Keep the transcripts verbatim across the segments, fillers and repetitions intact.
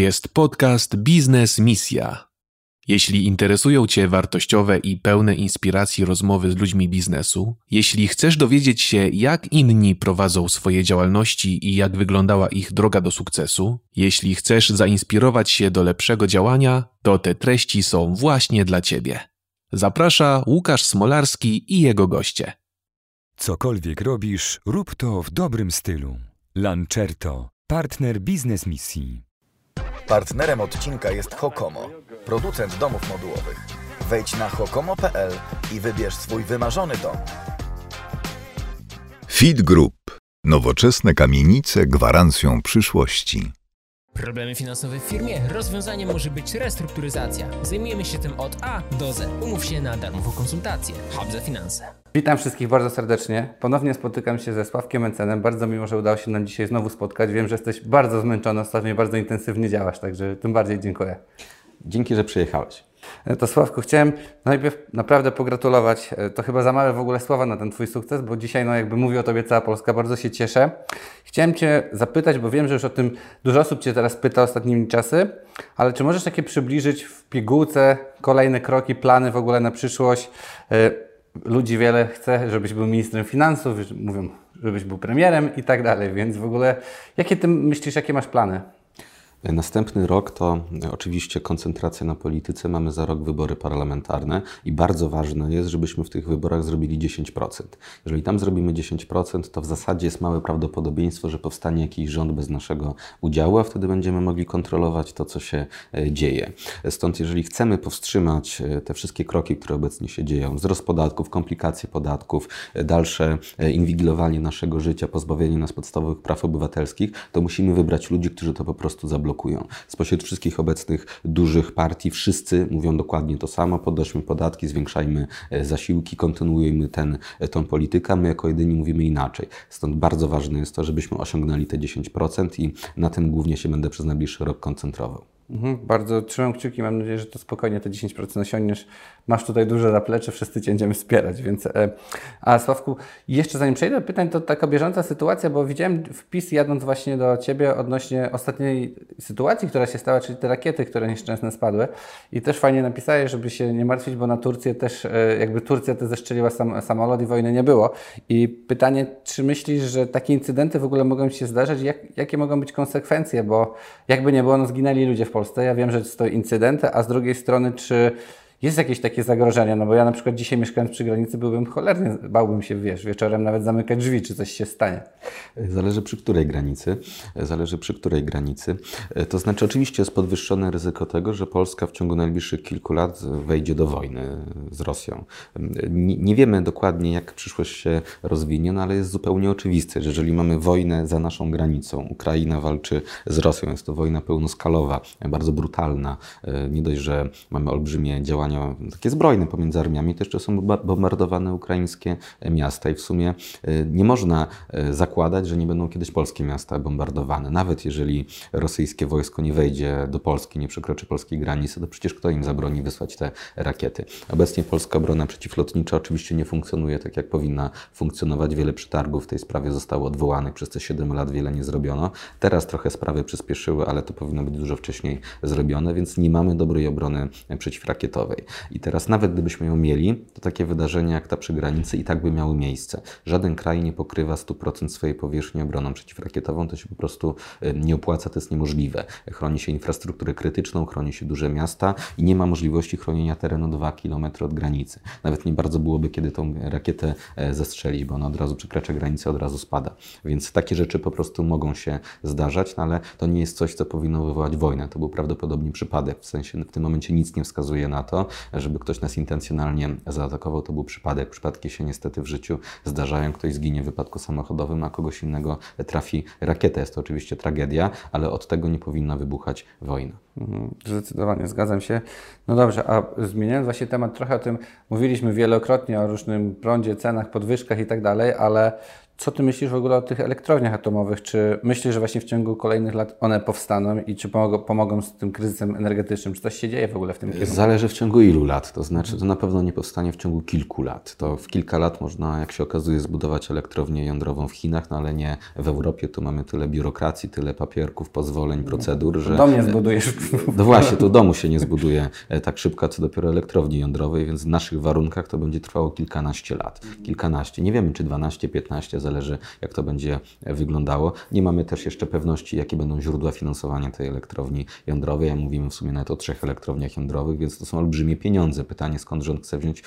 Jest podcast Biznes Misja. Jeśli interesują Cię wartościowe i pełne inspiracji rozmowy z ludźmi biznesu, jeśli chcesz dowiedzieć się, jak inni prowadzą swoje działalności i jak wyglądała ich droga do sukcesu, jeśli chcesz zainspirować się do lepszego działania, to te treści są właśnie dla Ciebie. Zaprasza Łukasz Smolarski i jego goście. Cokolwiek robisz, rób to w dobrym stylu. Lancerto, partner Biznes Misji. Partnerem odcinka jest Hokomo, producent domów modułowych. Wejdź na hokomo kropka p l i wybierz swój wymarzony dom. Fit Group. Nowoczesne kamienice gwarancją przyszłości. Problemy finansowe w firmie? Rozwiązaniem może być restrukturyzacja. Zajmiemy się tym od A do Z. Umów się na darmową konsultację. Hub za finanse. Witam wszystkich bardzo serdecznie. Ponownie spotykam się ze Sławkiem Mecenem. Bardzo miło, że udało się nam dzisiaj znowu spotkać. Wiem, że jesteś bardzo zmęczony, ostatnio bardzo intensywnie działasz, także tym bardziej dziękuję. Dzięki, że przyjechałeś. To Sławku, chciałem najpierw naprawdę pogratulować. To chyba za małe w ogóle słowa na ten Twój sukces, bo dzisiaj no jakby mówi o Tobie cała Polska, bardzo się cieszę. Chciałem Cię zapytać, bo wiem, że już o tym dużo osób Cię teraz pyta ostatnimi czasy, ale czy możesz takie przybliżyć w pigułce kolejne kroki, plany w ogóle na przyszłość? Ludzi wiele chce, żebyś był ministrem finansów, mówią, żebyś był premierem i tak dalej, więc w ogóle jakie Ty myślisz, jakie masz plany? Następny rok to oczywiście koncentracja na polityce. Mamy za rok wybory parlamentarne i bardzo ważne jest, żebyśmy w tych wyborach zrobili dziesięć procent. Jeżeli tam zrobimy dziesięć procent, to w zasadzie jest małe prawdopodobieństwo, że powstanie jakiś rząd bez naszego udziału, a wtedy będziemy mogli kontrolować to, co się dzieje. Stąd jeżeli chcemy powstrzymać te wszystkie kroki, które obecnie się dzieją, wzrost podatków, komplikacje podatków, dalsze inwigilowanie naszego życia, pozbawienie nas podstawowych praw obywatelskich, to musimy wybrać ludzi, którzy to po prostu zablokują. Spośród wszystkich obecnych dużych partii wszyscy mówią dokładnie to samo: podnośmy podatki, zwiększajmy zasiłki, kontynuujmy tę tą politykę, my jako jedyni mówimy inaczej. Stąd bardzo ważne jest to, żebyśmy osiągnęli te dziesięć procent i na tym głównie się będę przez najbliższy rok koncentrował. Mhm, bardzo trzymam kciuki, mam nadzieję, że to spokojnie te dziesięć procent osiągniesz. Masz tutaj duże zaplecze, wszyscy Cię będziemy wspierać, więc... A Sławku, jeszcze zanim przejdę do pytań, to taka bieżąca sytuacja, bo widziałem wpis jadąc właśnie do Ciebie odnośnie ostatniej sytuacji, która się stała, czyli te rakiety, które nieszczęsne spadły i też fajnie napisałeś, żeby się nie martwić, bo na Turcję też, jakby Turcja też zestrzeliła sam, samolot i wojny nie było. I pytanie, czy myślisz, że takie incydenty w ogóle mogą się zdarzyć? Jak, jakie mogą być konsekwencje? Bo jakby nie było, no zginęli ludzie w Polsce. Ja wiem, że to incydent, a z drugiej strony, czy jest jakieś takie zagrożenie? No bo ja na przykład dzisiaj mieszkając przy granicy byłbym cholernie, bałbym się, wiesz, wieczorem nawet zamykać drzwi, czy coś się stanie. Zależy przy której granicy. Zależy przy której granicy. To znaczy oczywiście jest podwyższone ryzyko tego, że Polska w ciągu najbliższych kilku lat wejdzie do wojny z Rosją. Nie, nie wiemy dokładnie, jak przyszłość się rozwinie, no ale jest zupełnie oczywiste, że jeżeli mamy wojnę za naszą granicą, Ukraina walczy z Rosją, jest to wojna pełnoskalowa, bardzo brutalna. Nie dość, że mamy olbrzymie działania takie zbrojne pomiędzy armiami, to jeszcze są bombardowane ukraińskie miasta i w sumie nie można zakładać, że nie będą kiedyś polskie miasta bombardowane. Nawet jeżeli rosyjskie wojsko nie wejdzie do Polski, nie przekroczy polskiej granicy, to przecież kto im zabroni wysłać te rakiety? Obecnie polska obrona przeciwlotnicza oczywiście nie funkcjonuje tak, jak powinna funkcjonować. Wiele przetargów w tej sprawie zostało odwołanych, przez te siedem lat wiele nie zrobiono. Teraz trochę sprawy przyspieszyły, ale to powinno być dużo wcześniej zrobione, więc nie mamy dobrej obrony przeciwrakietowej. I teraz nawet gdybyśmy ją mieli, to takie wydarzenia jak ta przy granicy i tak by miały miejsce. Żaden kraj nie pokrywa stu procent swojej powierzchni obroną przeciwrakietową, to się po prostu nie opłaca, to jest niemożliwe. Chroni się infrastrukturę krytyczną, chroni się duże miasta i nie ma możliwości chronienia terenu dwa kilometry od granicy. Nawet nie bardzo byłoby, kiedy tą rakietę zestrzelić, bo ona od razu przekracza granicę, od razu spada. Więc takie rzeczy po prostu mogą się zdarzać, no ale to nie jest coś, co powinno wywołać wojnę. To był prawdopodobnie przypadek, w sensie w tym momencie nic nie wskazuje na to, żeby ktoś nas intencjonalnie zaatakował, to był przypadek. Przypadki się niestety w życiu zdarzają. Ktoś zginie w wypadku samochodowym, a kogoś innego trafi rakieta. Jest to oczywiście tragedia, ale od tego nie powinna wybuchać wojna. Zdecydowanie, zgadzam się. No dobrze, a zmieniając właśnie temat, trochę o tym mówiliśmy wielokrotnie, o różnym prądzie, cenach, podwyżkach i tak dalej, ale Co ty myślisz w ogóle o tych elektrowniach atomowych? Czy myślisz, że właśnie w ciągu kolejnych lat one powstaną i czy pomogą, pomogą z tym kryzysem energetycznym? Czy coś się dzieje w ogóle w tym kierunku? Zależy w ciągu ilu lat, to znaczy to na pewno nie powstanie w ciągu kilku lat. To w kilka lat można, jak się okazuje, zbudować elektrownię jądrową w Chinach, no ale nie w Europie. Tu mamy tyle biurokracji, tyle papierków, pozwoleń, procedur, że... Dom nie zbudujesz. No właśnie, tu domu się nie zbuduje tak szybko, co dopiero elektrowni jądrowej, więc w naszych warunkach to będzie trwało kilkanaście lat. Kilkanaście, nie wiemy czy dwanaście, piętnaście, zależy jak to będzie wyglądało. Nie mamy też jeszcze pewności, jakie będą źródła finansowania tej elektrowni jądrowej. Mówimy w sumie nawet o trzech elektrowniach jądrowych, więc to są olbrzymie pieniądze. Pytanie, skąd rząd chce wziąć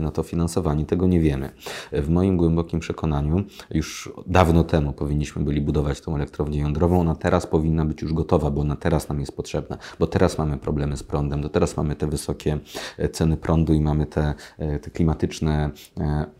na to finansowanie, tego nie wiemy. W moim głębokim przekonaniu już dawno temu powinniśmy byli budować tą elektrownię jądrową. Ona teraz powinna być już gotowa, bo ona teraz nam jest potrzebna, bo teraz mamy problemy z prądem, do teraz mamy te wysokie ceny prądu i mamy te, te klimatyczne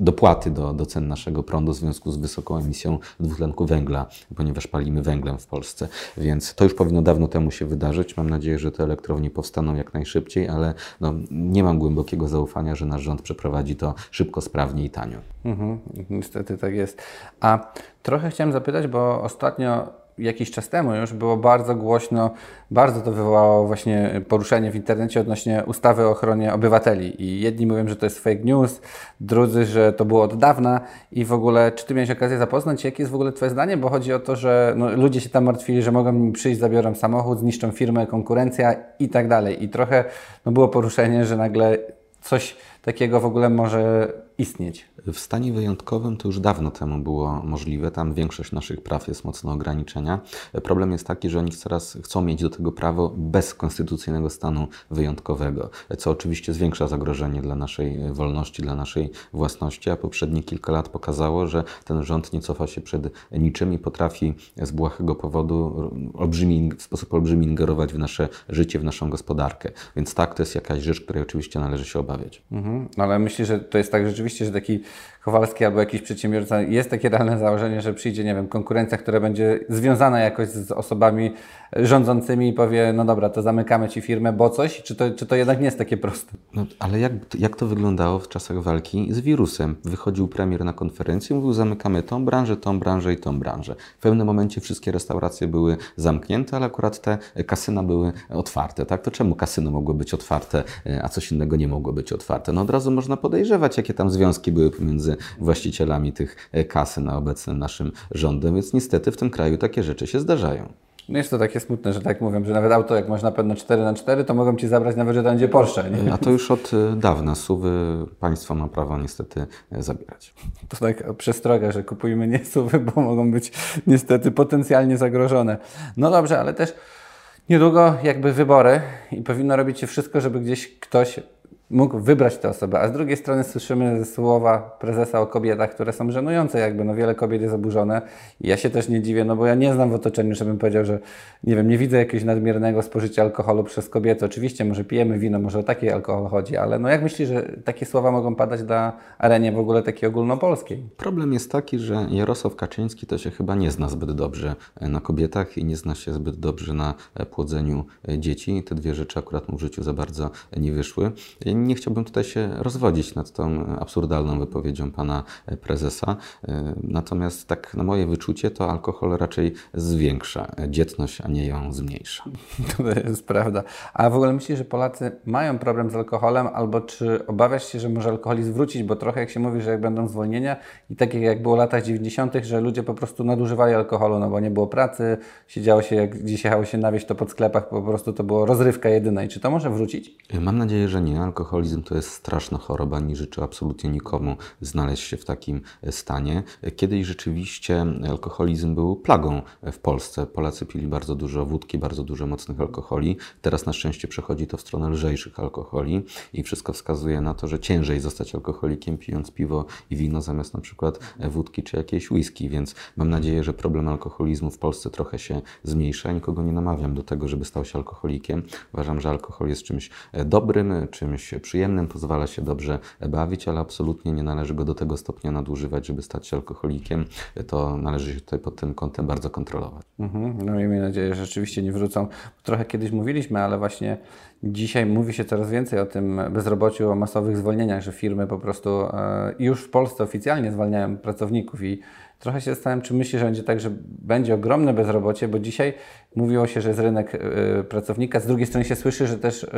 dopłaty do, do cen naszego prądu w związku z wysoką emisją dwutlenku węgla, ponieważ palimy węglem w Polsce, więc to już powinno dawno temu się wydarzyć. Mam nadzieję, że te elektrownie powstaną jak najszybciej, ale no, nie mam głębokiego zaufania, że nasz rząd przeprowadzi to szybko, sprawnie i tanio. Mhm, niestety tak jest. A trochę chciałem zapytać, bo ostatnio jakiś czas temu już było bardzo głośno, bardzo to wywołało właśnie poruszenie w internecie odnośnie ustawy o ochronie obywateli i jedni mówią, że to jest fake news, drudzy, że to było od dawna i w ogóle czy ty miałeś okazję zapoznać się? Jakie jest w ogóle twoje zdanie? Bo chodzi o to, że no, ludzie się tam martwili, że mogą przyjść, zabiorą samochód, zniszczą firmę, konkurencja i tak dalej i trochę no, było poruszenie, że nagle coś takiego w ogóle może istnieć. W stanie wyjątkowym to już dawno temu było możliwe. Tam większość naszych praw jest mocno ograniczenia. Problem jest taki, że oni teraz chcą mieć do tego prawo bez konstytucyjnego stanu wyjątkowego, co oczywiście zwiększa zagrożenie dla naszej wolności, dla naszej własności, a poprzednie kilka lat pokazało, że ten rząd nie cofa się przed niczym i potrafi z błahego powodu olbrzymi, w sposób olbrzymi ingerować w nasze życie, w naszą gospodarkę. Więc tak, to jest jakaś rzecz, której oczywiście należy się obawiać. Mhm, ale myślę, że to jest tak rzeczywiście, że taki Kowalski albo jakiś przedsiębiorca, jest takie realne założenie, że przyjdzie, nie wiem, konkurencja, która będzie związana jakoś z osobami rządzącymi i powie, no dobra, to zamykamy Ci firmę, bo coś? Czy to, czy to jednak nie jest takie proste? No, ale jak, jak to wyglądało w czasach walki z wirusem? Wychodził premier na konferencję i mówił, zamykamy tą branżę, tą branżę i tą branżę. W pewnym momencie wszystkie restauracje były zamknięte, ale akurat te kasyna były otwarte, tak? To czemu kasyno mogło być otwarte, a coś innego nie mogło być otwarte? No od razu można podejrzewać, jakie tam związki były pomiędzy właścicielami tych kasyn na obecnym naszym rządem, więc niestety w tym kraju takie rzeczy się zdarzają. No jest to takie smutne, że tak mówią, że nawet auto jak masz na pewno cztery na cztery, to mogą Ci zabrać nawet, że tam będzie Porsche. Nie? A to już od dawna suwy państwo ma prawo niestety zabierać. To tak przestroga, że kupujmy nie suwy, bo mogą być niestety potencjalnie zagrożone. No dobrze, ale też niedługo jakby wybory i powinno robić się wszystko, żeby gdzieś ktoś mógł wybrać tę osobę, a z drugiej strony słyszymy słowa prezesa o kobietach, które są żenujące jakby, no wiele kobiet jest oburzone i ja się też nie dziwię, no bo ja nie znam w otoczeniu, żebym powiedział, że nie wiem, nie widzę jakiegoś nadmiernego spożycia alkoholu przez kobiety, oczywiście może pijemy wino, może o taki alkohol chodzi, ale no jak myślisz, że takie słowa mogą padać na arenie w ogóle takiej ogólnopolskiej? Problem jest taki, że Jarosław Kaczyński to się chyba nie zna zbyt dobrze na kobietach i nie zna się zbyt dobrze na płodzeniu dzieci, te dwie rzeczy akurat mu w życiu za bardzo nie wyszły. Nie chciałbym tutaj się rozwodzić nad tą absurdalną wypowiedzią pana prezesa, natomiast tak na moje wyczucie to alkohol raczej zwiększa dzietność, a nie ją zmniejsza. To jest prawda. A w ogóle myślisz, że Polacy mają problem z alkoholem albo czy obawiasz się, że może alkoholizm wrócić, bo trochę jak się mówi, że jak będą zwolnienia i tak jak było w latach dziewięćdziesiątych, że ludzie po prostu nadużywali alkoholu, no bo nie było pracy, siedziało się, jak gdzieś jechało się na wieś, to pod sklepach po prostu to była rozrywka jedyna i czy to może wrócić? Mam nadzieję, że nie. Alkoholizm to jest straszna choroba, nie życzę absolutnie nikomu znaleźć się w takim stanie. Kiedyś rzeczywiście alkoholizm był plagą w Polsce. Polacy pili bardzo dużo wódki, bardzo dużo mocnych alkoholi. Teraz na szczęście przechodzi to w stronę lżejszych alkoholi i wszystko wskazuje na to, że ciężej zostać alkoholikiem pijąc piwo i wino zamiast na przykład wódki czy jakiejś whisky, więc mam nadzieję, że problem alkoholizmu w Polsce trochę się zmniejsza. Nikogo nie namawiam do tego, żeby stał się alkoholikiem. Uważam, że alkohol jest czymś dobrym, czymś przyjemnym, pozwala się dobrze bawić, ale absolutnie nie należy go do tego stopnia nadużywać, żeby stać się alkoholikiem. To należy się tutaj pod tym kątem bardzo kontrolować. Mhm. No miejmy nadzieję, że rzeczywiście nie wrzucą. Trochę kiedyś mówiliśmy, ale właśnie dzisiaj mówi się coraz więcej o tym bezrobociu, o masowych zwolnieniach, że firmy po prostu już w Polsce oficjalnie zwalniają pracowników i Trochę się zastanawiam, czy myślisz, że będzie tak, że będzie ogromne bezrobocie, bo dzisiaj mówiło się, że jest rynek y, pracownika, z drugiej strony się słyszy, że też y,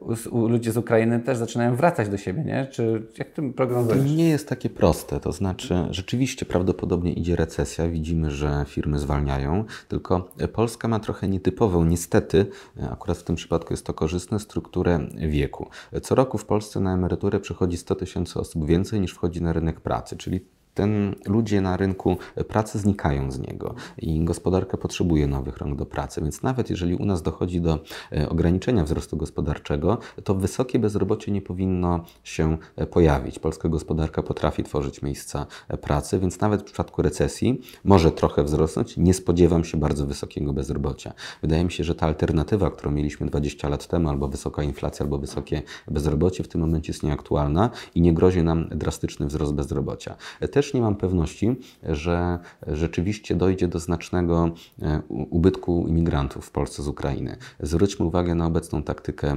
u, u, ludzie z Ukrainy też zaczynają wracać do siebie, nie? Czy jak ty prognozujesz? To nie jest takie proste, to znaczy rzeczywiście prawdopodobnie idzie recesja, widzimy, że firmy zwalniają, tylko Polska ma trochę nietypową, niestety, akurat w tym przypadku jest to korzystne, strukturę wieku. Co roku w Polsce na emeryturę przychodzi sto tysięcy osób więcej niż wchodzi na rynek pracy, czyli ten ludzie na rynku pracy znikają z niego i gospodarka potrzebuje nowych rąk do pracy, więc nawet jeżeli u nas dochodzi do ograniczenia wzrostu gospodarczego, to wysokie bezrobocie nie powinno się pojawić. Polska gospodarka potrafi tworzyć miejsca pracy, więc nawet w przypadku recesji może trochę wzrosnąć. Nie spodziewam się bardzo wysokiego bezrobocia. Wydaje mi się, że ta alternatywa, którą mieliśmy dwadzieścia lat temu, albo wysoka inflacja, albo wysokie bezrobocie, w tym momencie jest nieaktualna i nie grozi nam drastyczny wzrost bezrobocia. Też nie mam pewności, że rzeczywiście dojdzie do znacznego ubytku imigrantów w Polsce z Ukrainy. Zwróćmy uwagę na obecną taktykę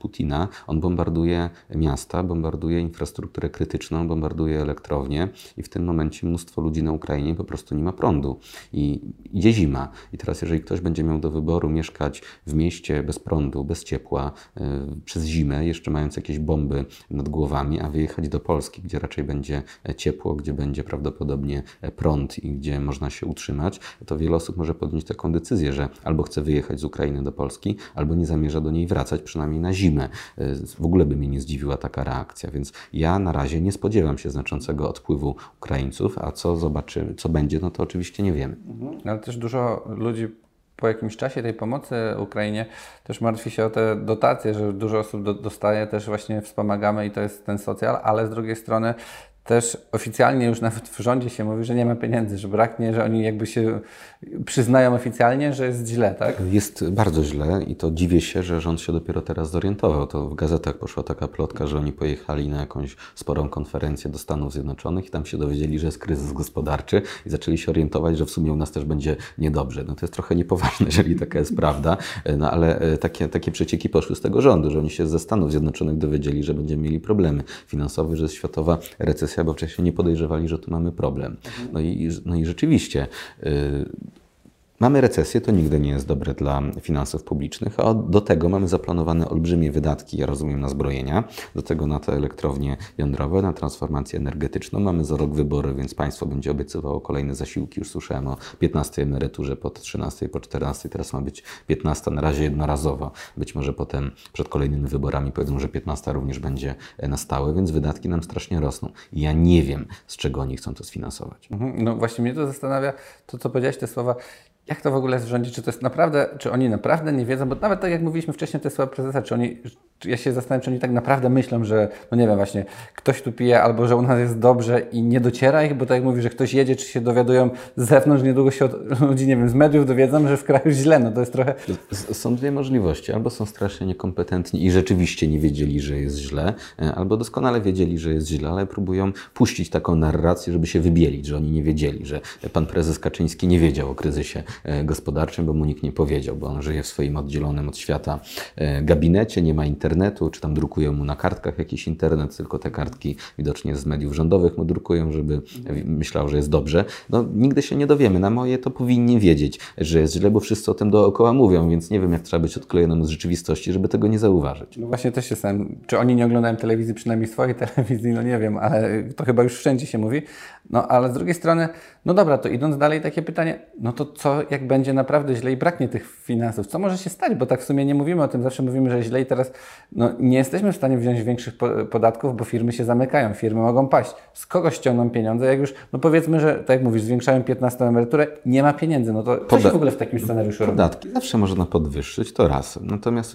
Putina. On bombarduje miasta, bombarduje infrastrukturę krytyczną, bombarduje elektrownie i w tym momencie mnóstwo ludzi na Ukrainie po prostu nie ma prądu i idzie zima. I teraz jeżeli ktoś będzie miał do wyboru mieszkać w mieście bez prądu, bez ciepła, przez zimę, jeszcze mając jakieś bomby nad głowami, a wyjechać do Polski, gdzie raczej będzie ciepło, gdzie będzie prawdopodobnie prąd i gdzie można się utrzymać, to wiele osób może podjąć taką decyzję, że albo chce wyjechać z Ukrainy do Polski, albo nie zamierza do niej wracać, przynajmniej na zimę. W ogóle by mnie nie zdziwiła taka reakcja, więc ja na razie nie spodziewam się znaczącego odpływu Ukraińców, a co zobaczymy, co będzie, no to oczywiście nie wiemy. Ale też dużo ludzi po jakimś czasie tej pomocy Ukrainie też martwi się o te dotacje, że dużo osób do, dostaje, też właśnie wspomagamy i to jest ten socjal, ale z drugiej strony też oficjalnie już nawet w rządzie się mówi, że nie ma pieniędzy, że braknie, że oni jakby się przyznają oficjalnie, że jest źle, tak? Jest bardzo źle i to dziwię się, że rząd się dopiero teraz zorientował. To w gazetach poszła taka plotka, że oni pojechali na jakąś sporą konferencję do Stanów Zjednoczonych i tam się dowiedzieli, że jest kryzys gospodarczy i zaczęli się orientować, że w sumie u nas też będzie niedobrze. No to jest trochę niepoważne, jeżeli taka jest prawda, no ale takie, takie przecieki poszły z tego rządu, że oni się ze Stanów Zjednoczonych dowiedzieli, że będziemy mieli problemy finansowe, że jest światowa recesja, bo wcześniej nie podejrzewali, że tu mamy problem. No i, no i rzeczywiście yy, mamy recesję, to nigdy nie jest dobre dla finansów publicznych, a do tego mamy zaplanowane olbrzymie wydatki, ja rozumiem, na zbrojenia, do tego na te elektrownie jądrowe, na transformację energetyczną. Mamy za rok wybory, więc państwo będzie obiecywało kolejne zasiłki. Już słyszałem o piętnastej emeryturze, po trzynastej, po czternastej, teraz ma być piętnasta, na razie jednorazowo. Być może potem przed kolejnymi wyborami powiedzą, że piętnasta również będzie na stałe, więc wydatki nam strasznie rosną. I ja nie wiem, z czego oni chcą to sfinansować. No właśnie mnie to zastanawia, to co powiedziałeś, te słowa. Jak to w ogóle jest w rządzie? Czy to jest naprawdę, czy oni naprawdę nie wiedzą? Bo nawet tak jak mówiliśmy wcześniej, te słowa prezesa, czy oni, czy ja się zastanawiam, czy oni tak naprawdę myślą, że, no nie wiem, właśnie ktoś tu pije, albo że u nas jest dobrze i nie dociera ich, bo tak jak mówi, że ktoś jedzie, czy się dowiadują z zewnątrz, niedługo się od ludzi, nie wiem, z mediów dowiedzą, że w kraju źle, no to jest trochę... Są dwie możliwości. Albo są strasznie niekompetentni i rzeczywiście nie wiedzieli, że jest źle, albo doskonale wiedzieli, że jest źle, ale próbują puścić taką narrację, żeby się wybielić, że oni nie wiedzieli, że pan prezes Kaczyński nie wiedział o kryzysie gospodarczym, bo mu nikt nie powiedział, bo on żyje w swoim oddzielonym od świata gabinecie, nie ma internetu, czy tam drukują mu na kartkach jakiś internet, tylko te kartki widocznie z mediów rządowych mu drukują, żeby myślał, że jest dobrze. No nigdy się nie dowiemy. Na moje to powinni wiedzieć, że jest źle, bo wszyscy o tym dookoła mówią, więc nie wiem, jak trzeba być odklejonym z rzeczywistości, żeby tego nie zauważyć. No właśnie też się sam, czy oni nie oglądają telewizji, przynajmniej swojej telewizji, no nie wiem, ale to chyba już wszędzie się mówi. No ale z drugiej strony, no dobra, to idąc dalej takie pytanie, no to co jak będzie naprawdę źle i braknie tych finansów? Co może się stać? Bo tak w sumie nie mówimy o tym, zawsze mówimy, że źle i teraz no, nie jesteśmy w stanie wziąć większych po podatków, bo firmy się zamykają, firmy mogą paść. Z kogo ściągną pieniądze? Jak już, no powiedzmy, że tak jak mówisz, zwiększają piętnastą emeryturę, nie ma pieniędzy, no to co się w ogóle w takim scenariuszu robi? Podatki zawsze można podwyższyć, to raz. Natomiast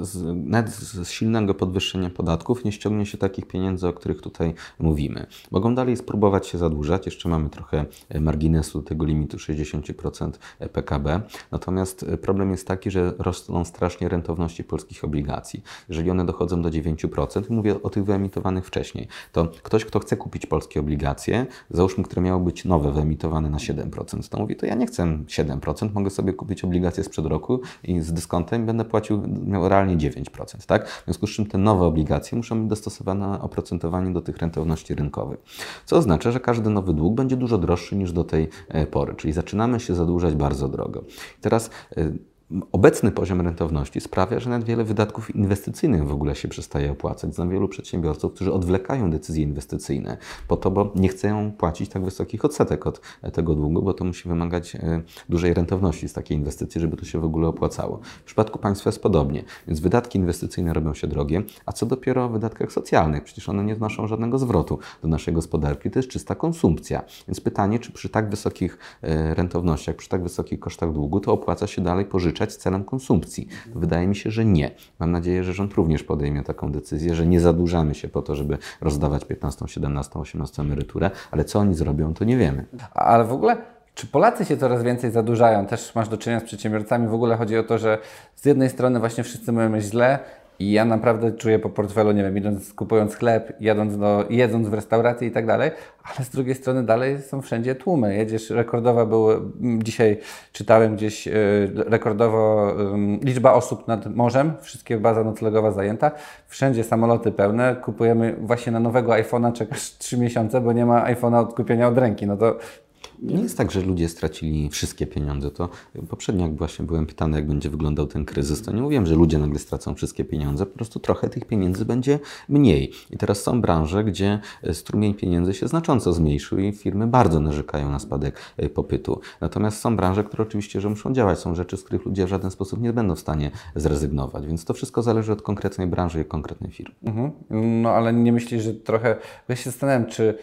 z, nawet z silnego podwyższenia podatków nie ściągnie się takich pieniędzy, o których tutaj mówimy. Mogą dalej spróbować się zadłużać, jeszcze mamy trochę marginesu do tego limitu sześćdziesiąt procent P K B. Natomiast problem jest taki, że rosną strasznie rentowności polskich obligacji. Jeżeli one dochodzą do dziewięciu procent, mówię o tych wyemitowanych wcześniej, to ktoś, kto chce kupić polskie obligacje, załóżmy, które miały być nowe, wyemitowane na siedem procent, to mówi, to ja nie chcę siedem procent, mogę sobie kupić obligacje sprzed roku i z dyskontem będę płacił, miał realnie dziewięć procent. Tak? W związku z czym te nowe obligacje muszą być dostosowane oprocentowanie do tych rentowności rynkowych. Co oznacza, że każdy nowy dług będzie dużo droższy droższy niż do tej pory, czyli zaczynamy się zadłużać bardzo drogo. Teraz obecny poziom rentowności sprawia, że nawet wiele wydatków inwestycyjnych w ogóle się przestaje opłacać. Znam wielu przedsiębiorców, którzy odwlekają decyzje inwestycyjne po to, bo nie chcą płacić tak wysokich odsetek od tego długu, bo to musi wymagać dużej rentowności z takiej inwestycji, żeby to się w ogóle opłacało. W przypadku państwa jest podobnie, więc wydatki inwestycyjne robią się drogie, a co dopiero o wydatkach socjalnych? Przecież one nie wnoszą żadnego zwrotu do naszej gospodarki, to jest czysta konsumpcja. Więc pytanie, czy przy tak wysokich rentownościach, przy tak wysokich kosztach długu, to opłaca się dalej pożyczać celem konsumpcji? Wydaje mi się, że nie. Mam nadzieję, że rząd również podejmie taką decyzję, że nie zadłużamy się po to, żeby rozdawać piętnastą, siedemnastą, osiemnastą emeryturę, ale co oni zrobią, to nie wiemy. Ale w ogóle, czy Polacy się coraz więcej zadłużają? Też masz do czynienia z przedsiębiorcami. W ogóle chodzi o to, że z jednej strony właśnie wszyscy mówimy źle i ja naprawdę czuję po portfelu, nie wiem, idąc, kupując chleb, jadąc do, jedząc w restauracji i tak dalej, ale z drugiej strony dalej są wszędzie tłumy. Jedziesz, rekordowa były, dzisiaj czytałem gdzieś, yy, rekordowo yy, liczba osób nad morzem, wszystkie baza noclegowa zajęta, wszędzie samoloty pełne, kupujemy właśnie na nowego iPhone'a, czekasz trzy miesiące, bo nie ma iPhone'a od kupienia od ręki, no to... Nie jest tak, że ludzie stracili wszystkie pieniądze. To poprzednio, jak właśnie byłem pytany, jak będzie wyglądał ten kryzys, to nie mówiłem, że ludzie nagle stracą wszystkie pieniądze, po prostu trochę tych pieniędzy będzie mniej. I teraz są branże, gdzie strumień pieniędzy się znacząco zmniejszył i firmy bardzo narzekają na spadek popytu. Natomiast są branże, które oczywiście, że muszą działać. Są rzeczy, z których ludzie w żaden sposób nie będą w stanie zrezygnować. Więc to wszystko zależy od konkretnej branży i konkretnej firmy. Mhm. No ale nie myślisz, że trochę... Ja się zastanawiam, czy...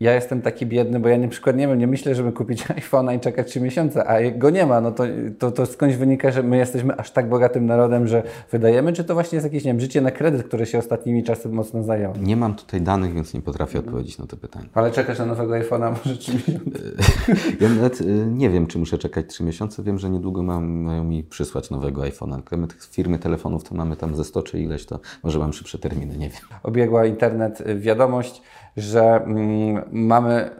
Ja jestem taki biedny, bo ja na przykład nie wiem, nie myślę, żeby kupić iPhone'a i czekać trzy miesiące, a jak go nie ma, no to, to, to skądś wynika, że my jesteśmy aż tak bogatym narodem, że wydajemy, czy to właśnie jest jakieś, nie wiem, życie na kredyt, które się ostatnimi czasy mocno zajęło? Nie mam tutaj danych, więc nie potrafię mhm. odpowiedzieć na to pytanie. Ale czekasz na nowego iPhone'a może trzy miesiące? Ja nawet nie wiem, czy muszę czekać trzy miesiące, wiem, że niedługo mam, mają mi przysłać nowego iPhone'a, tylko my tych firmy telefonów to mamy tam ze sto czy ileś, to może mam szybsze terminy, nie wiem. Obiegła internet wiadomość, że mm, mamy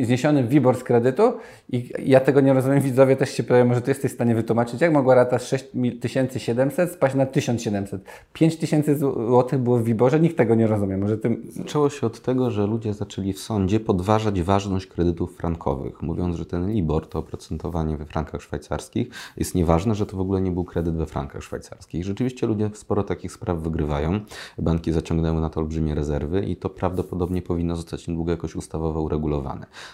zniesiony WIBOR z kredytu i ja tego nie rozumiem, widzowie też się pytają, może ty jesteś w stanie wytłumaczyć, jak mogła rata z sześć tysięcy siedemset spaść na tysiąc siedemset? pięć tysięcy złotych było w WIBORze, nikt tego nie rozumie. Może ty... Zaczęło się od tego, że ludzie zaczęli w sądzie podważać ważność kredytów frankowych, mówiąc, że ten LIBOR, to oprocentowanie we frankach szwajcarskich, jest nieważne, że to w ogóle nie był kredyt we frankach szwajcarskich. Rzeczywiście ludzie sporo takich spraw wygrywają, banki zaciągnęły na to olbrzymie rezerwy i to prawdopodobnie powinno zostać niedługo jakoś ustawowo uregulowane.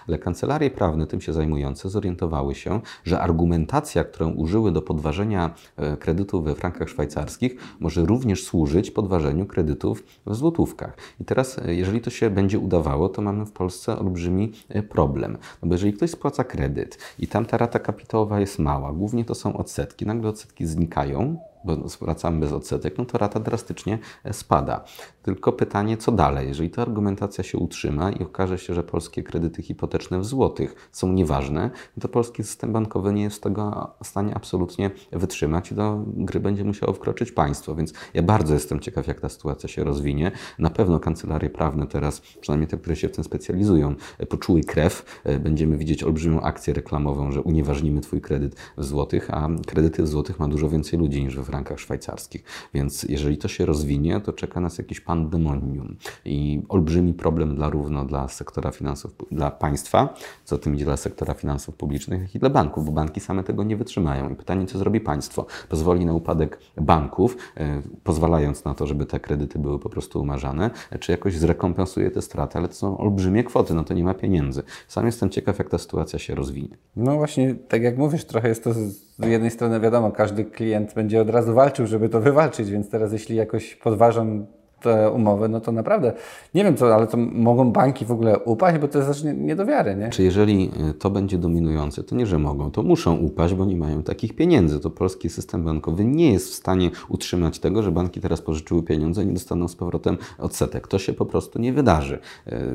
Ale kancelarie prawne tym się zajmujące zorientowały się, że argumentacja, którą użyły do podważenia kredytów we frankach szwajcarskich, może również służyć podważeniu kredytów w złotówkach. I teraz, jeżeli to się będzie udawało, to mamy w Polsce olbrzymi problem. No bo jeżeli ktoś spłaca kredyt i tam ta rata kapitałowa jest mała, głównie to są odsetki, nagle odsetki znikają, bo zwracamy bez odsetek, no to rata drastycznie spada. Tylko pytanie, co dalej? Jeżeli ta argumentacja się utrzyma i okaże się, że polskie kredyty hipoteczne w złotych są nieważne, to polski system bankowy nie jest tego w stanie absolutnie wytrzymać i do gry będzie musiało wkroczyć państwo. Więc ja bardzo jestem ciekaw, jak ta sytuacja się rozwinie. Na pewno kancelarie prawne teraz, przynajmniej te, które się w tym specjalizują, poczuły krew. Będziemy widzieć olbrzymią akcję reklamową, że unieważnimy twój kredyt w złotych, a kredyty w złotych ma dużo więcej ludzi niż we w rankach szwajcarskich. Więc jeżeli to się rozwinie, to czeka nas jakiś pandemonium i olbrzymi problem dla równo dla sektora finansów, dla państwa, co tym idzie dla sektora finansów publicznych, jak i dla banków, bo banki same tego nie wytrzymają. I pytanie, co zrobi państwo? Pozwoli na upadek banków, yy, pozwalając na to, żeby te kredyty były po prostu umarzane, czy jakoś zrekompensuje te straty, ale to są olbrzymie kwoty, no to nie ma pieniędzy. Sam jestem ciekaw, jak ta sytuacja się rozwinie. No właśnie, tak jak mówisz, trochę jest to z jednej strony wiadomo, każdy klient będzie od razu walczył, żeby to wywalczyć, więc teraz jeśli jakoś podważam te umowy, no to naprawdę nie wiem co, ale to mogą banki w ogóle upaść, bo to jest też nie, nie do wiary, nie? Czy jeżeli to będzie dominujące, to nie, że mogą, to muszą upaść, bo nie mają takich pieniędzy. To polski system bankowy nie jest w stanie utrzymać tego, że banki teraz pożyczyły pieniądze i nie dostaną z powrotem odsetek. To się po prostu nie wydarzy.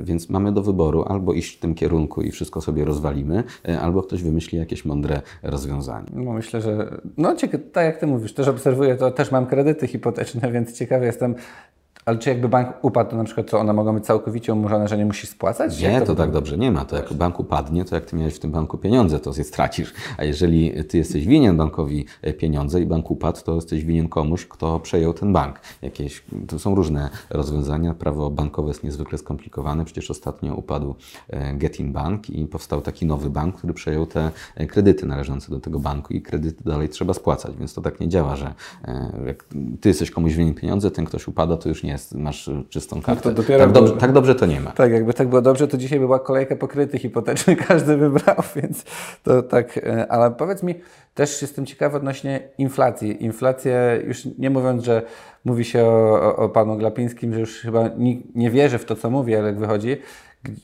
Więc mamy do wyboru albo iść w tym kierunku i wszystko sobie rozwalimy, albo ktoś wymyśli jakieś mądre rozwiązanie. No myślę, że no ciekawe, tak jak ty mówisz, też obserwuję, to też mam kredyty hipoteczne, więc ciekawy jestem, Ale czy jakby bank upadł, to na przykład co, one mogą być całkowicie umorzone, że nie musisz spłacać? Nie, to, to tak dobrze nie ma. To jak bank upadnie, to jak ty miałeś w tym banku pieniądze, to je stracisz. A jeżeli ty jesteś winien bankowi pieniądze i bank upadł, to jesteś winien komuś, kto przejął ten bank. Jakieś, to są różne rozwiązania. Prawo bankowe jest niezwykle skomplikowane. Przecież ostatnio upadł Getin Bank i powstał taki nowy bank, który przejął te kredyty należące do tego banku i kredyty dalej trzeba spłacać. Więc to tak nie działa, że jak ty jesteś komuś winien pieniądze, ten ktoś upada, to już nie masz czystą kartę. No tak, dobrze, tak dobrze to nie ma. Tak, jakby tak było dobrze, to dzisiaj by była kolejka po kredyty hipoteczne, każdy by brał, więc to tak. Ale powiedz mi, też jestem ciekawy odnośnie inflacji. Inflację, już nie mówiąc, że mówi się o, o panu Glapińskim, że już chyba nikt nie wierzy w to, co mówi, ale jak wychodzi,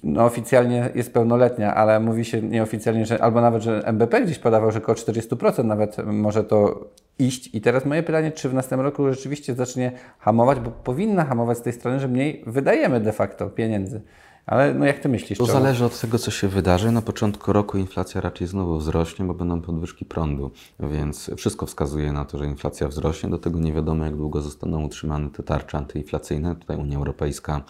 no oficjalnie jest pełnoletnia, ale mówi się nieoficjalnie, że albo nawet, że M B P gdzieś podawał, że około czterdzieści procent nawet może to iść. I teraz moje pytanie, czy w następnym roku rzeczywiście zacznie hamować, bo powinna hamować z tej strony, że mniej wydajemy de facto pieniędzy. Ale no jak ty myślisz? To zależy od tego, co się wydarzy. Na początku roku inflacja raczej znowu wzrośnie, bo będą podwyżki prądu, więc wszystko wskazuje na to, że inflacja wzrośnie. Do tego nie wiadomo, jak długo zostaną utrzymane te tarcze antyinflacyjne. Tutaj Unia Europejska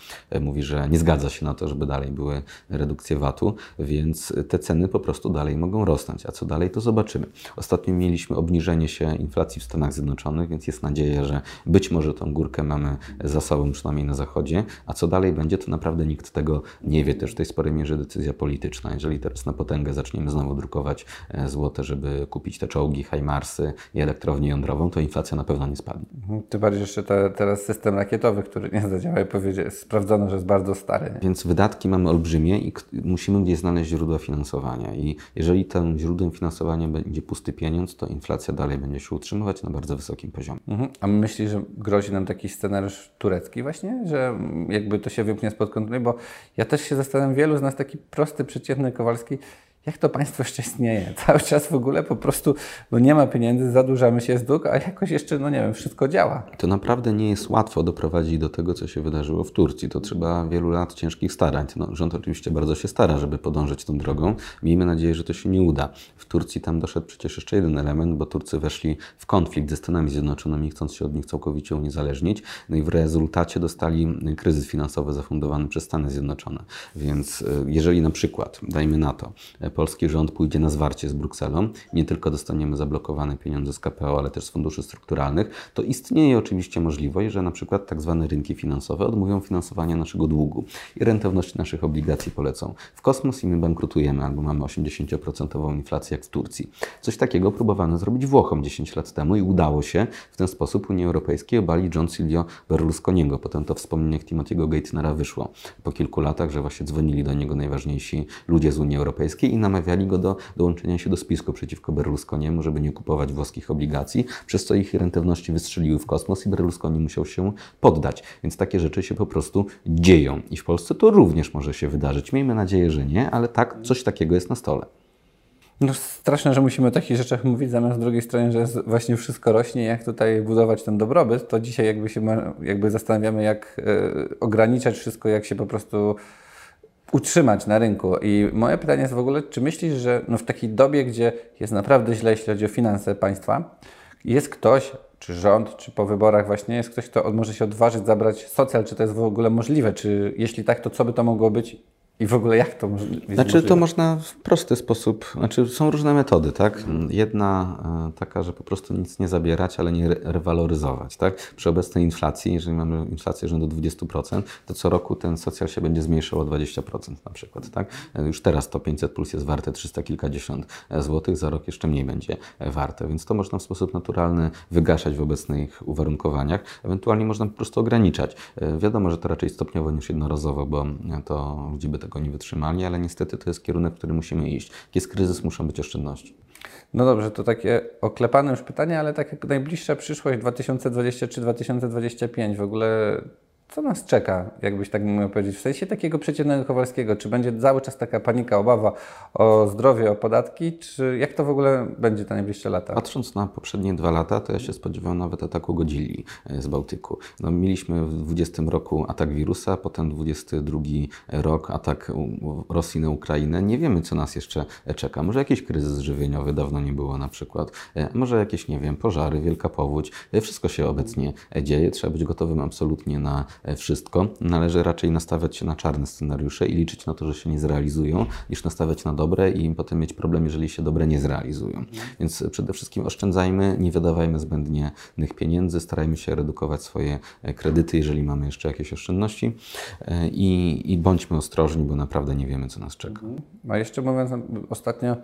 mówi, że nie zgadza się na to, żeby dalej były redukcje vatu, więc te ceny po prostu dalej mogą rosnąć. A co dalej, to zobaczymy. Ostatnio mieliśmy obniżenie się inflacji w Stanach Zjednoczonych, więc jest nadzieja, że być może tą górkę mamy za sobą, przynajmniej na zachodzie. A co dalej będzie, to naprawdę nikt tego nie wie, też w tej sporej mierze decyzja polityczna. Jeżeli teraz na potęgę zaczniemy znowu drukować złote, żeby kupić te czołgi, Hajmarsy i elektrownię jądrową, to inflacja na pewno nie spadnie. Tym bardziej jeszcze te, teraz system rakietowy, który nie zadziała i powiedzie, sprawdzono, że jest bardzo stary. Nie? Więc wydatki mamy olbrzymie i musimy gdzieś znaleźć źródła finansowania. I jeżeli tym źródłem finansowania będzie pusty pieniądz, to inflacja dalej będzie się utrzymywać na bardzo wysokim poziomie. Mhm. A myślisz, że grozi nam taki scenariusz turecki właśnie? Że jakby to się wypnie spod kontroli, bo ja też się zastanawiam, wielu z nas, taki prosty, przeciętny Kowalski, jak to państwo jeszcze istnieje? Cały czas w ogóle po prostu no nie ma pieniędzy, zadłużamy się z dług, a jakoś jeszcze, no nie wiem, wszystko działa. To naprawdę nie jest łatwo doprowadzić do tego, co się wydarzyło w Turcji. To trzeba wielu lat ciężkich starań. No, rząd oczywiście bardzo się stara, żeby podążyć tą drogą. Miejmy nadzieję, że to się nie uda. W Turcji tam doszedł przecież jeszcze jeden element, bo Turcy weszli w konflikt ze Stanami Zjednoczonymi, chcąc się od nich całkowicie uniezależnić. No i w rezultacie dostali kryzys finansowy zafundowany przez Stany Zjednoczone. Więc jeżeli na przykład, dajmy na to, polski rząd pójdzie na zwarcie z Brukselą, nie tylko dostaniemy zablokowane pieniądze z K P O, ale też z funduszy strukturalnych, to istnieje oczywiście możliwość, że na przykład tak zwane rynki finansowe odmówią finansowania naszego długu i rentowności naszych obligacji polecą w kosmos i my bankrutujemy, albo mamy osiemdziesiąt procent inflację jak w Turcji. Coś takiego próbowano zrobić Włochom dziesięć lat temu i udało się. W ten sposób Unii Europejskiej obali rząd Silvio Berlusconiego. Potem to wspomnienie Timothy'ego Geithnera wyszło po kilku latach, że właśnie dzwonili do niego najważniejsi ludzie z Unii Europejskiej i namawiali go do dołączenia się do spisku przeciwko Berlusconiemu, żeby nie kupować włoskich obligacji, przez co ich rentowności wystrzeliły w kosmos i Berlusconi musiał się poddać. Więc takie rzeczy się po prostu dzieją. I w Polsce to również może się wydarzyć. Miejmy nadzieję, że nie, ale tak, coś takiego jest na stole. No straszne, że musimy o takich rzeczach mówić, zamiast z drugiej strony, że właśnie wszystko rośnie, jak tutaj budować ten dobrobyt, to dzisiaj jakby się jakby zastanawiamy, jak yy, ograniczać wszystko, jak się po prostu utrzymać na rynku. I moje pytanie jest w ogóle, czy myślisz, że no w takiej dobie, gdzie jest naprawdę źle, jeśli chodzi o finanse państwa, jest ktoś, czy rząd, czy po wyborach właśnie jest ktoś, kto może się odważyć zabrać socjal, czy to jest w ogóle możliwe, czy jeśli tak, to co by to mogło być? I w ogóle jak to może być Znaczy możliwe? To można w prosty sposób, znaczy są różne metody, tak? Jedna taka, że po prostu nic nie zabierać, ale nie rewaloryzować, tak? Przy obecnej inflacji, jeżeli mamy inflację rzędu dwadzieścia procent, to co roku ten socjal się będzie zmniejszał o dwadzieścia procent na przykład, tak? Już teraz to pięćset plus jest warte trzysta kilkadziesiąt złotych, za rok jeszcze mniej będzie warte, więc to można w sposób naturalny wygaszać w obecnych uwarunkowaniach, ewentualnie można po prostu ograniczać. Wiadomo, że to raczej stopniowo niż jednorazowo, bo to gdzie by tego nie wytrzymali, ale niestety to jest kierunek, w który musimy iść. Jak jest kryzys, muszą być oszczędności. No dobrze, to takie oklepane już pytanie, ale tak jak najbliższa przyszłość dwa tysiące dwudziesty trzeci dwa tysiące dwudziesty pięć, w ogóle co nas czeka, jakbyś tak mógł powiedzieć, w sensie takiego przeciętnego Kowalskiego? Czy będzie cały czas taka panika, obawa o zdrowie, o podatki? Czy jak to w ogóle będzie te najbliższe lata? Patrząc na poprzednie dwa lata, to ja się spodziewałem nawet ataku Godzilli z Bałtyku. No, mieliśmy w dwudziestym roku atak wirusa, potem dwudziesty drugi rok atak Rosji na Ukrainę. Nie wiemy, co nas jeszcze czeka. Może jakiś kryzys żywieniowy, dawno nie było na przykład. Może jakieś, nie wiem, pożary, wielka powódź. Wszystko się obecnie dzieje. Trzeba być gotowym absolutnie na wszystko. Należy raczej nastawiać się na czarne scenariusze i liczyć na to, że się nie zrealizują, niż nastawiać na dobre i potem mieć problem, jeżeli się dobre nie zrealizują. Więc przede wszystkim oszczędzajmy, nie wydawajmy zbędnych pieniędzy, starajmy się redukować swoje kredyty, jeżeli mamy jeszcze jakieś oszczędności i, i bądźmy ostrożni, bo naprawdę nie wiemy, co nas czeka. A jeszcze mówiąc, ostatnio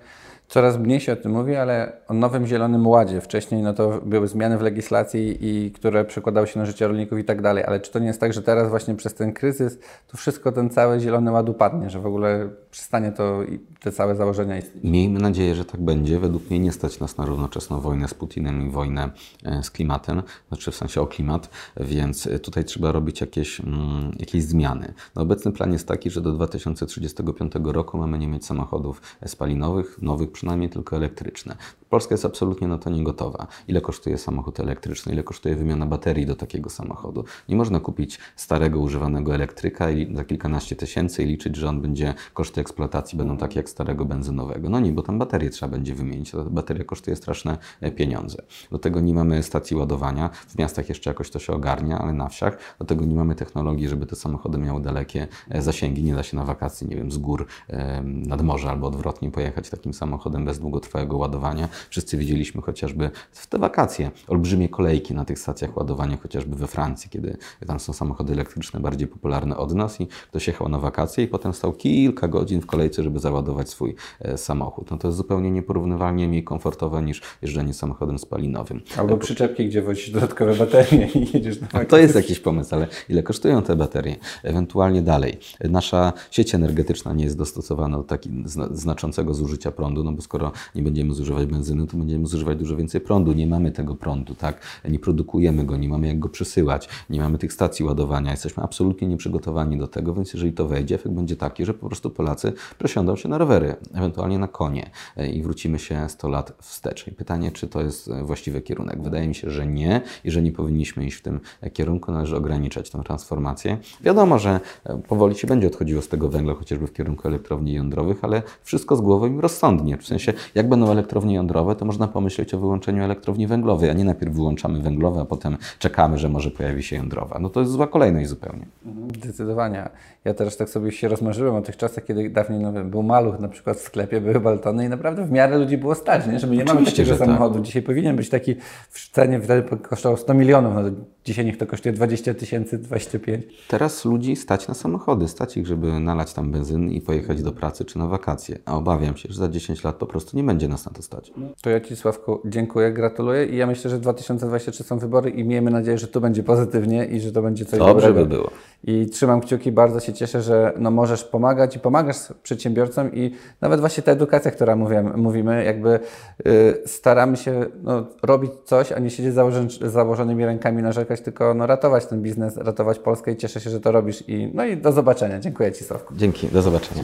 coraz mniej się o tym mówi, ale o Nowym Zielonym Ładzie. Wcześniej no to były zmiany w legislacji, i które przekładały się na życie rolników i tak dalej, ale czy to nie jest tak, że teraz właśnie przez ten kryzys to wszystko, ten cały Zielony Ład upadnie, że w ogóle przestanie to i te całe założenia istnieć? Miejmy nadzieję, że tak będzie. Według mnie nie stać nas na równoczesną wojnę z Putinem i wojnę z klimatem, znaczy w sensie o klimat, więc tutaj trzeba robić jakieś, mm, jakieś zmiany. No, obecny plan jest taki, że do dwa tysiące trzydziestego piątego roku mamy nie mieć samochodów spalinowych, nowych przynajmniej, tylko elektryczne. Polska jest absolutnie na to niegotowa. Ile kosztuje samochód elektryczny? Ile kosztuje wymiana baterii do takiego samochodu? Nie można kupić starego, używanego elektryka za kilkanaście tysięcy i liczyć, że on będzie, koszty eksploatacji będą takie jak starego benzynowego. No nie, bo tam baterię trzeba będzie wymienić. Ta bateria kosztuje straszne pieniądze. Do tego nie mamy stacji ładowania. W miastach jeszcze jakoś to się ogarnia, ale na wsiach. Do tego nie mamy technologii, żeby te samochody miały dalekie zasięgi. Nie da się na wakacje, nie wiem, z gór nad morze albo odwrotnie pojechać takim samochodem bez długotrwałego ładowania. Wszyscy widzieliśmy chociażby w te wakacje olbrzymie kolejki na tych stacjach ładowania, chociażby we Francji, kiedy tam są samochody elektryczne bardziej popularne od nas i ktoś jechał na wakacje i potem stał kilka godzin w kolejce, żeby załadować swój e, samochód. No to jest zupełnie nieporównywalnie mniej komfortowe niż jeżdżenie samochodem spalinowym. Albo przyczepki, gdzie wozisz dodatkowe baterie i jedziesz na wakacje. To jest jakiś pomysł, ale ile kosztują te baterie? Ewentualnie dalej. Nasza sieć energetyczna nie jest dostosowana do takiego zna- znaczącego zużycia prądu, no bo skoro nie będziemy zużywać benzyny, to będziemy zużywać dużo więcej prądu. Nie mamy tego prądu, tak? Nie produkujemy go, nie mamy jak go przesyłać, nie mamy tych stacji ładowania, jesteśmy absolutnie nieprzygotowani do tego, więc jeżeli to wejdzie, efekt będzie taki, że po prostu Polacy przesiądą się na rowery, ewentualnie na konie i wrócimy się sto lat wstecz. I pytanie, czy to jest właściwy kierunek? Wydaje mi się, że nie i że nie powinniśmy iść w tym kierunku. Należy ograniczać tę transformację. Wiadomo, że powoli się będzie odchodziło z tego węgla, chociażby w kierunku elektrowni jądrowych, ale wszystko z głową i rozsądnie. W sensie, jak będą elektrownie jądrowe, to można pomyśleć o wyłączeniu elektrowni węglowej, a nie najpierw wyłączamy węglowe, a potem czekamy, że może pojawi się jądrowa. No to jest zła kolejność zupełnie. Zdecydowanie. Ja też tak sobie się rozmarzyłem o tych czasach, kiedy dawniej no, był maluch na przykład w sklepie, były baltony i naprawdę w miarę ludzi było stać, nie? Że my nie mamy takiego samochodu. Tak. Dzisiaj powinien być taki w cenie, wtedy kosztował sto milionów, no dzisiaj niech to kosztuje dwadzieścia tysięcy, dwadzieścia pięć. Teraz ludzi stać na samochody, stać ich, żeby nalać tam benzyn i pojechać do pracy czy na wakacje. A obawiam się, że za dziesięć lat po prostu nie będzie nas na to stać. To ja Ci, Sławku, dziękuję, gratuluję i ja myślę, że dwa tysiące dwudziesty trzeci są wybory i miejmy nadzieję, że tu będzie pozytywnie i że to będzie coś dobrego. Dobrze by było. I trzymam kciuki, bardzo się cieszę, że no możesz pomagać i pomagasz przedsiębiorcom i nawet właśnie ta edukacja, która mówimy, mówimy jakby y, staramy się no, robić coś, a nie siedzieć z założonymi rękami, narzekać, tylko no, ratować ten biznes, ratować Polskę i cieszę się, że to robisz. I, no i do zobaczenia. Dziękuję Ci, Sławku. Dzięki, do zobaczenia.